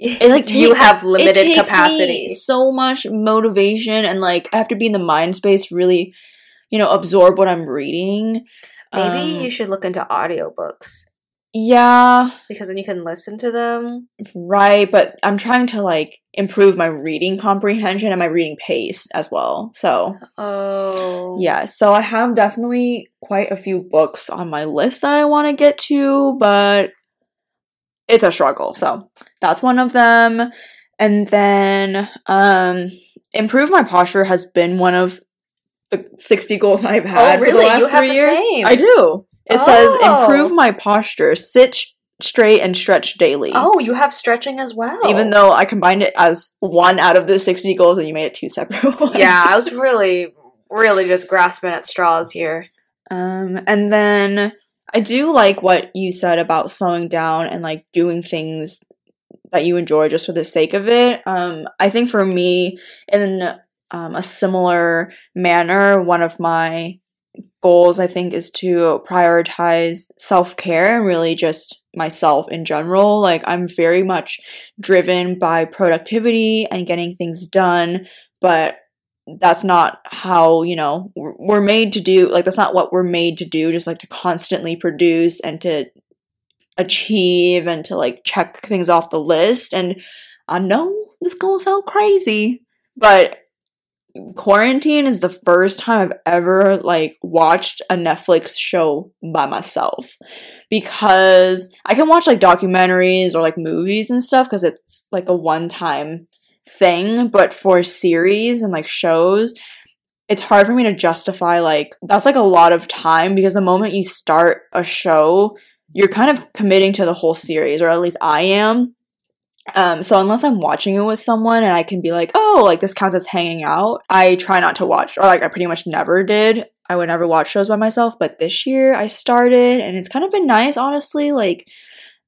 it, like, you takes, have limited it takes capacity. Me so much motivation, and, like, I have to be in the mind space, really, you know, absorb what I'm reading. Maybe um, you should look into audiobooks. Yeah. Because then you can listen to them. Right, but I'm trying to, like, improve my reading comprehension and my reading pace as well, so. Oh. Yeah, so I have definitely quite a few books on my list that I want to get to, but it's a struggle, so that's one of them. And then, um, improve my posture has been one of the sixty goals I've had oh, really? for the last you have three the years. Same. I do. It oh. says, improve my posture, sit sh- straight and stretch daily. Oh, you have stretching as well. Even though I combined it as one out of the sixty goals and you made it two separate ones. Yeah, I was really, really just grasping at straws here. Um, and then I do like what you said about slowing down and, like, doing things that you enjoy just for the sake of it. Um, I think for me, in um, a similar manner, one of my goals, I think, is to prioritize self-care and really just myself in general. Like, I'm very much driven by productivity and getting things done, but that's not how, you know, we're made to do. Like, that's not what we're made to do, just, like, to constantly produce and to achieve and to, like, check things off the list. And I know this is gonna sound crazy, but quarantine is the first time I've ever, like, watched a Netflix show by myself, because I can watch, like, documentaries or, like, movies and stuff because it's, like, a one-time thing, but for series and, like, shows, it's hard for me to justify, like, that's, like, a lot of time, because the moment you start a show, you're kind of committing to the whole series, or at least I am. Um, so unless I'm watching it with someone and I can be like, oh, like, this counts as hanging out, I try not to watch, or, like, I pretty much never did. I would never watch shows by myself, but this year I started, and it's kind of been nice, honestly, like,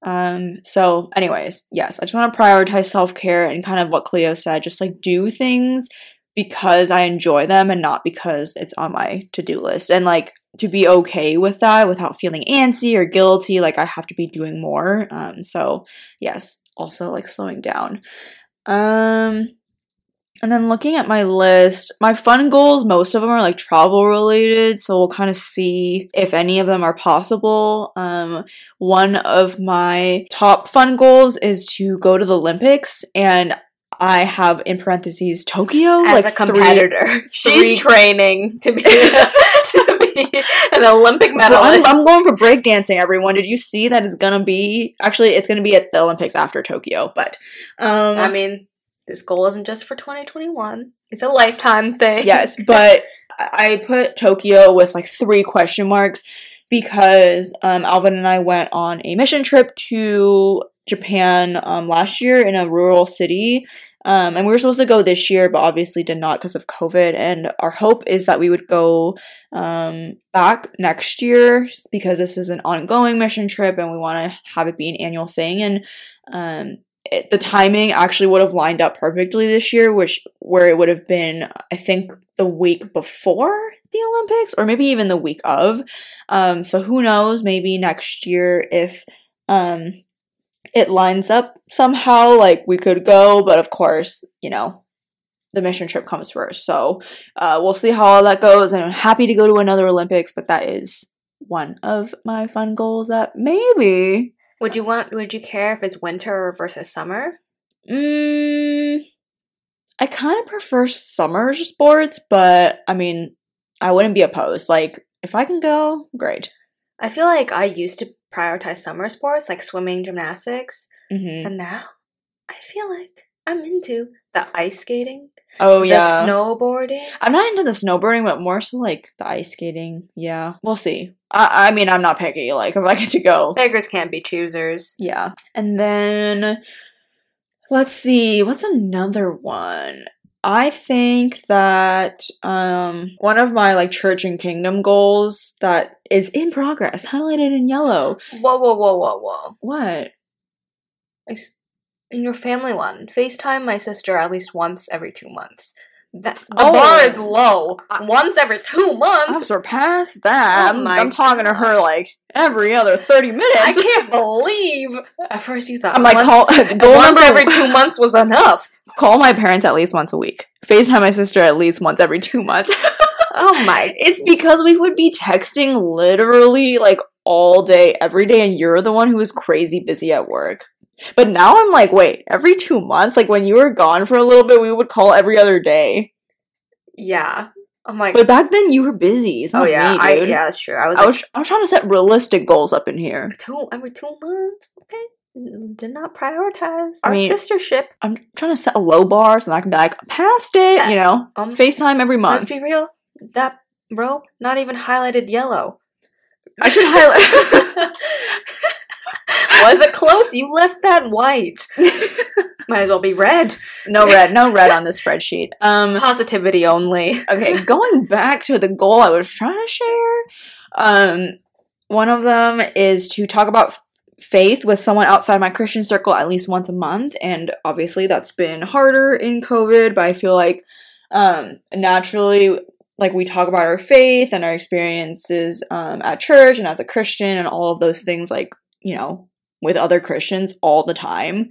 um, so anyways, yes, I just want to prioritize self-care and kind of what Cleo said, just, like, do things because I enjoy them and not because it's on my to-do list, and, like, to be okay with that without feeling antsy or guilty, like, I have to be doing more. Um, so yes, also, like, slowing down. Um, and then looking at my list, my fun goals, most of them are, like, travel related, so we'll kind of see if any of them are possible. Um, one of my top fun goals is to go to the Olympics, and I have, in parentheses, Tokyo as, like, a competitor. Three, She's three. training to be to be an Olympic medalist. Well, I'm, I'm going for breakdancing, everyone. Did you see that it's gonna be? Actually, it's gonna be at the Olympics after Tokyo. But um, I mean, this goal isn't just for twenty twenty-one; it's a lifetime thing. Yes, but I put Tokyo with, like, three question marks because um, Alvin and I went on a mission trip to Japan um, last year in a rural city. Um, and we were supposed to go this year, but obviously did not because of COVID. And our hope is that we would go um, back next year, because this is an ongoing mission trip and we want to have it be an annual thing. And um, it, the timing actually would have lined up perfectly this year, which where it would have been, I think, the week before the Olympics, or maybe even the week of. Um, so who knows, maybe next year if um, it lines up somehow, like, we could go, but of course, you know, the mission trip comes first, so uh, we'll see how all that goes, and I'm happy to go to another Olympics, but that is one of my fun goals that maybe... Would you want, would you care if it's winter versus summer? Mm, I kind of prefer summer sports, but, I mean, I wouldn't be opposed. Like, if I can go, great. I feel like I used to prioritize summer sports like swimming, gymnastics, mm-hmm. but now I feel like I'm into the ice skating. Oh yeah, the snowboarding. I'm not into the snowboarding, but more so like the ice skating. Yeah, we'll see. I, I mean, I'm not picky. Like, if I get to go, beggars can't be choosers. Yeah, and then let's see. What's another one? I think that um, one of my, like, church and kingdom goals that is in progress, highlighted in yellow. Whoa, whoa, whoa, whoa, whoa. What? In your family one, FaceTime my sister at least once every two months. That, the oh, bar is low. I, once every two months. I've surpassed that. Oh I'm, I'm talking to her, like, every other thirty minutes. I can't believe. At first you thought I'm like, once, call, goal once every two months was enough. Call my parents at least once a week. FaceTime my sister at least once every two months. Oh my. It's because we would be texting literally, like, all day, every day, and you're the one who was crazy busy at work. But now I'm like, wait, every two months? Like, when you were gone for a little bit, we would call every other day. Yeah. I'm like... But back then, you were busy. It's not oh, yeah. Me, dude. I, yeah, that's true. I was, I, like, was, I was trying to set realistic goals up in here. Two, every two months? Okay. Did not prioritize our I mean, sistership. I'm trying to set a low bar so that I can be like, past it, you know? Um, FaceTime every month. Let's be real. That, bro, not even highlighted yellow. I should highlight... Was it close? You left that white. Might as well be red. No red. No red on the spreadsheet. Um, Positivity only. Okay, going back to the goal I was trying to share, um, one of them is to talk about faith with someone outside my Christian circle at least once a month. And obviously that's been harder in COVID, but I feel like um, naturally... Like, we talk about our faith and our experiences um, at church and as a Christian and all of those things, like, you know, with other Christians all the time.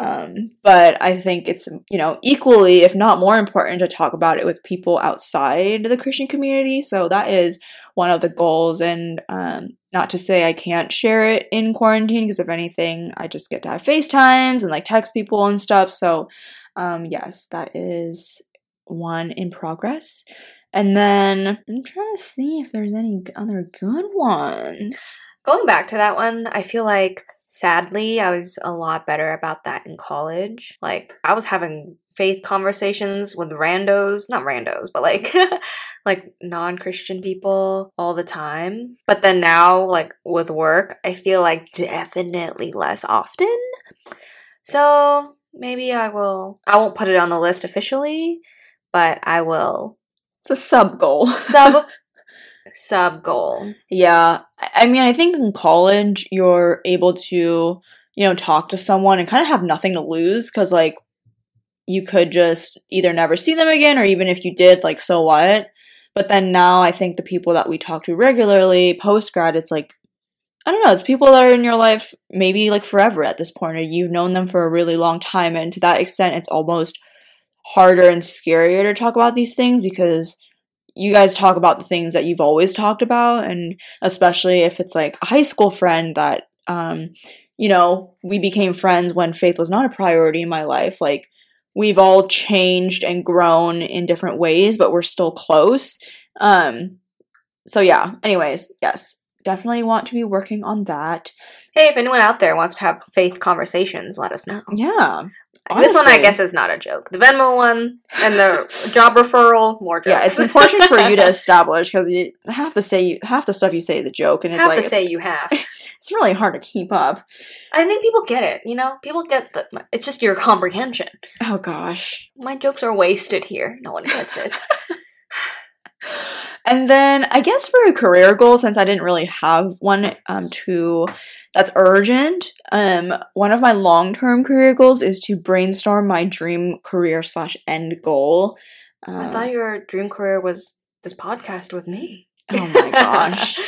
Um, but I think it's, you know, equally, if not more important, to talk about it with people outside the Christian community. So that is one of the goals. And um, not to say I can't share it in quarantine, because if anything, I just get to have FaceTimes and, like, text people and stuff. So, um, yes, that is one in progress. And then I'm trying to see if there's any other good ones. Going back to that one, I feel like, sadly, I was a lot better about that in college. Like, I was having faith conversations with randos, not randos, but like like non-Christian people all the time. But then now, like, with work, I feel like definitely less often. So maybe I will, I won't put it on the list officially, but I will. It's a sub-goal. Sub, sub-goal. Yeah. I mean, I think in college, you're able to, you know, talk to someone and kind of have nothing to lose, because, like, you could just either never see them again, or even if you did, like, so what? But then now I think the people that we talk to regularly, post-grad, it's like, I don't know, it's people that are in your life maybe, like, forever at this point, or you've known them for a really long time, and to that extent, it's almost harder and scarier to talk about these things, because you guys talk about the things that you've always talked about. And especially if it's like a high school friend that um you know, we became friends when faith was not a priority in my life. Like, we've all changed and grown in different ways, but we're still close. Um so yeah, anyways, yes, definitely want to be working on that. Hey, if anyone out there wants to have faith conversations, let us know. Yeah. Honestly. This one, I guess, is not a joke. The Venmo one and the job referral, more jokes. Yeah, it's important for you to establish, because you have to say you, half the stuff you say is a joke, and it's half like to it's, say you have. It's really hard to keep up. I think people get it. You know, people get the. It's just your comprehension. Oh gosh, my jokes are wasted here. No one gets it. And then I guess for a career goal, since I didn't really have one um, to that's urgent, um, one of my long-term career goals is to brainstorm my dream career slash end goal. Um, I thought your dream career was this podcast with me. Oh my gosh.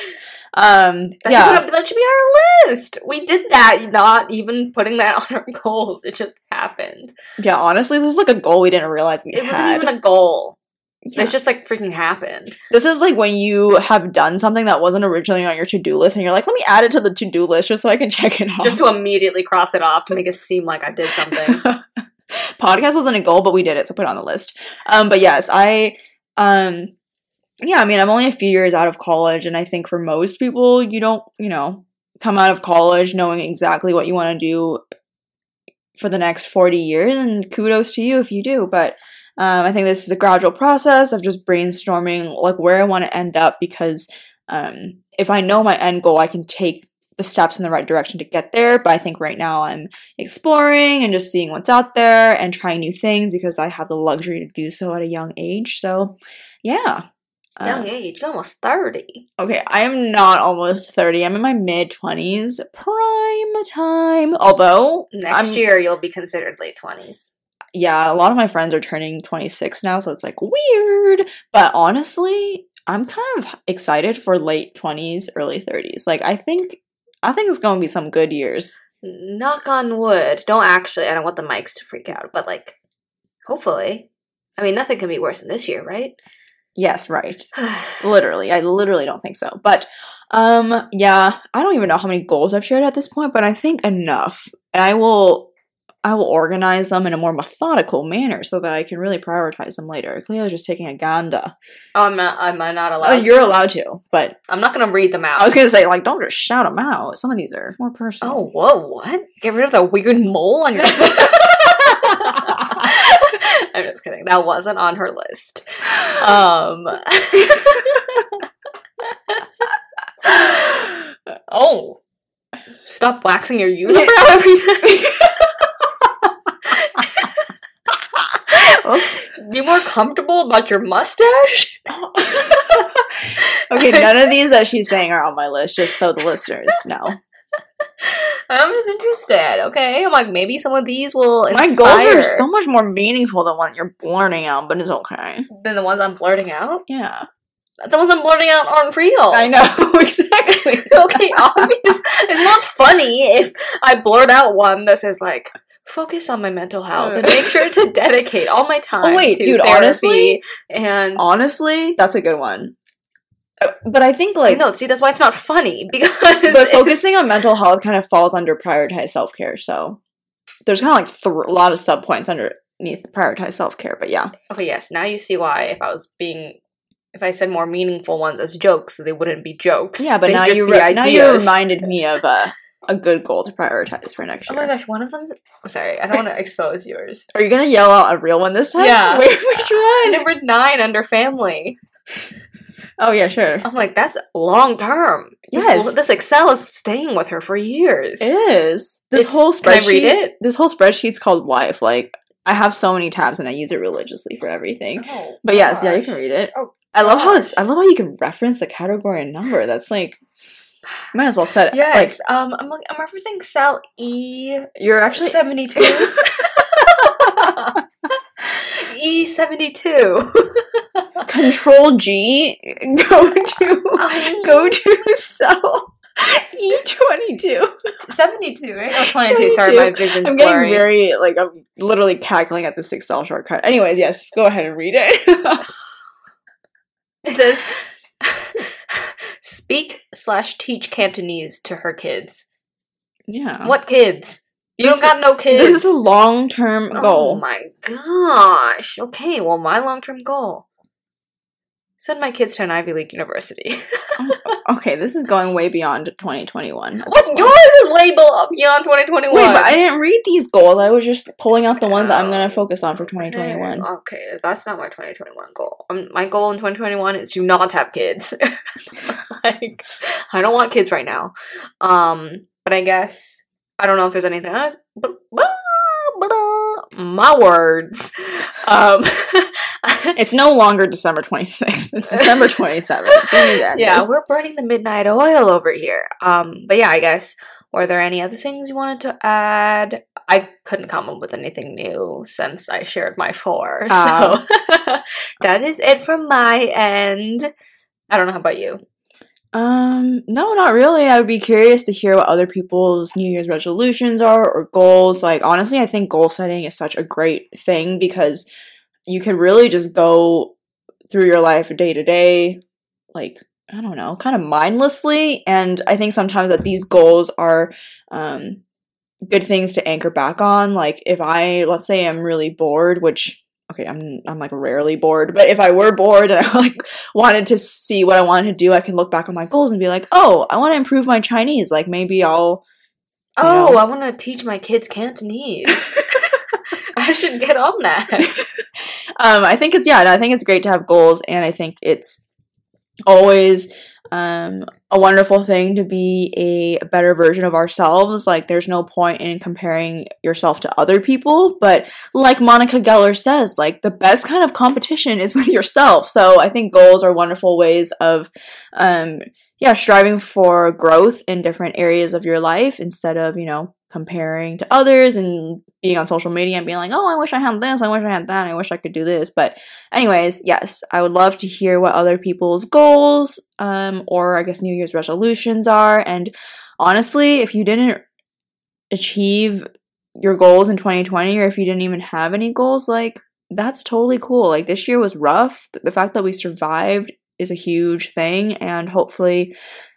um, that, yeah. should put up, that should be our list. We did that, not even putting that on our goals. It just happened. Yeah, honestly, this was like a goal we didn't realize we it had. It wasn't even a goal. Yeah. It's just, like, freaking happened. This is, like, when you have done something that wasn't originally on your to-do list, and you're like, let me add it to the to-do list just so I can check it off. Just to immediately cross it off to make it seem like I did something. Podcast wasn't a goal, but we did it, so put it on the list. Um, but, yes, I, um, yeah, I mean, I'm only a few years out of college, and I think for most people, you don't, you know, come out of college knowing exactly what you want to do for the next forty years, and kudos to you if you do, but... Um, I think this is a gradual process of just brainstorming, like, where I want to end up, because um, if I know my end goal, I can take the steps in the right direction to get there. But I think right now I'm exploring and just seeing what's out there and trying new things, because I have the luxury to do so at a young age. So, yeah. Young um, age, you're almost thirty. Okay, I am not almost thirty. I'm in my mid-twenties. Prime time. Although... Next I'm, year you'll be considered late twenties. Yeah, a lot of my friends are turning twenty-six now, so it's, like, weird. But honestly, I'm kind of excited for late twenties, early thirties. Like, I think I think it's going to be some good years. Knock on wood. Don't actually. I don't want the mics to freak out. But, like, hopefully. I mean, nothing can be worse than this year, right? Yes, right. Literally. I literally don't think so. But Um, yeah, I don't even know how many goals I've shared at this point, but I think enough. And I will, I will organize them in a more methodical manner so that I can really prioritize them later. Cleo's just taking a gander. Oh, I'm not, I'm not allowed oh, to. You're allowed to, but. I'm not going to read them out. I was going to say, like, don't just shout them out. Some of these are more personal. Oh, whoa, what? Get rid of the weird mole on your. I'm just kidding. That wasn't on her list. Um. Oh, stop waxing your unibrow every day. Oops. Be more comfortable about your mustache. Okay, none of these that she's saying are on my list, just so the listeners know. I'm just interested, okay? I'm like, maybe some of these will inspire. My goals are so much more meaningful than what you're blurting out, but it's okay. Than the ones I'm blurting out? Yeah. The ones I'm blurting out aren't real. I know, exactly. Okay, obvious. It's not funny if I blurt out one that says, like, focus on my mental health and make sure to dedicate all my time oh, wait, to dude, therapy. Honestly, and honestly, that's a good one. But I think, like... No, see, that's why it's not funny, because... But focusing on mental health kind of falls under prioritize self-care, so... There's kind of, like, th- a lot of sub-points underneath prioritize self-care, but yeah. Okay, yes, now you see why if I was being... If I said more meaningful ones as jokes, they wouldn't be jokes. Yeah, but now you, re- now you reminded me of a, a good goal to prioritize for next year. Oh my gosh, one of them... I'm sorry, I don't want to expose yours. Are you going to yell out a real one this time? Yeah. Wait, which one? Number nine under family. Oh, yeah, sure. I'm like, that's long-term. Yes. This, this Excel is staying with her for years. It is. This it's, whole spreadsheet... Can I read it? This whole spreadsheet's called Life. Like, I have so many tabs and I use it religiously for everything. Oh, but yes, gosh. Yeah, you can read it. Oh, I love gosh. how it's... I love how you can reference the category and number. That's like... Might as well set it. Yes. Like, um, I'm, like, I'm referencing cell E... You're actually... seventy-two. E seventy-two. Control G, go to go to cell E twenty-two. seventy-two, right? Oh, twenty-two. Sorry, my vision's blurry. I'm getting very, like, I'm literally cackling at this Excel shortcut. Anyways, yes, go ahead and read it. It says, speak slash teach Cantonese to her kids. Yeah. What kids? You this, don't got no kids. This is a long-term goal. Oh my gosh. Okay, well, my long-term goal. Send my kids to an Ivy League university. Okay, this is going way beyond twenty twenty-one. What's yours is way beyond twenty twenty-one. Wait, but I didn't read these goals. I was just pulling out the ones that I'm going to focus on for twenty twenty-one. Okay, okay, that's not my twenty twenty-one goal. Um, my goal in twenty twenty-one is to not have kids. Like, I don't want kids right now. Um, but I guess, I don't know if there's anything. Uh, blah, blah, blah, my words. Um... It's no longer December twenty-sixth. It's December twenty-seventh. Yeah, this. We're burning the midnight oil over here. Um, but yeah, I guess, were there any other things you wanted to add? I couldn't come up with anything new since I shared my four. Um, so that is it from my end. I don't know. How about you? Um, no, not really. I would be curious to hear what other people's New Year's resolutions are or goals. Like, honestly, I think goal setting is such a great thing because you can really just go through your life day to day, like, I don't know, kind of mindlessly. And I think sometimes that these goals are um, good things to anchor back on. Like, if I, let's say I'm really bored, which, okay, I'm, I'm like rarely bored, but if I were bored and I like wanted to see what I wanted to do, I can look back on my goals and be like, oh, I want to improve my Chinese. Like, maybe I'll, you know. Oh, I want to teach my kids Cantonese. I should get on that. um, I think it's, yeah, I think it's great to have goals, and I think it's always um, a wonderful thing to be a better version of ourselves. Like, there's no point in comparing yourself to other people, but like Monica Geller says, like, the best kind of competition is with yourself. So I think goals are wonderful ways of, um, yeah, striving for growth in different areas of your life instead of, you know, comparing to others and being on social media and being like, oh, I wish I had this, I wish I had that, I wish I could do this. But anyways, yes, I would love to hear what other people's goals um, or I guess New Year's resolutions are. And honestly, if you didn't achieve your goals in twenty twenty or if you didn't even have any goals, like, that's totally cool. Like, this year was rough. The fact that we survived is a huge thing, and hopefully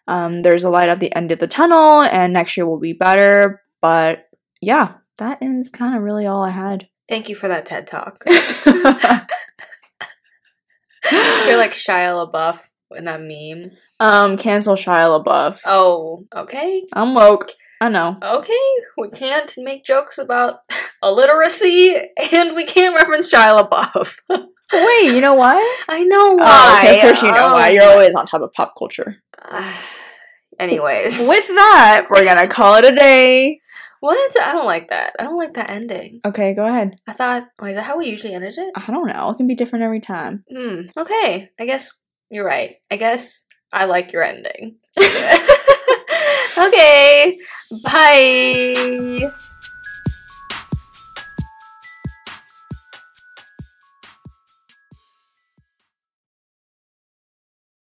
um, there's a light at the end of the tunnel, and next year will be better. But yeah, that is kind of really all I had. Thank you for that TED Talk. You're like Shia LaBeouf in that meme. Um, cancel Shia LaBeouf. Oh, okay. I'm woke. I know. Okay, we can't make jokes about illiteracy, and we can't reference Shia LaBeouf. Wait, you know why? I know why. Oh, okay, of course you know oh, why. You're always on top of pop culture. Uh, anyways. With that, we're gonna call it a day. What? I don't like that. I don't like that ending. Okay, go ahead. I thought, oh, is that how we usually ended it? I don't know. It can be different every time. Hmm. Okay. I guess you're right. I guess I like your ending. Okay. Bye.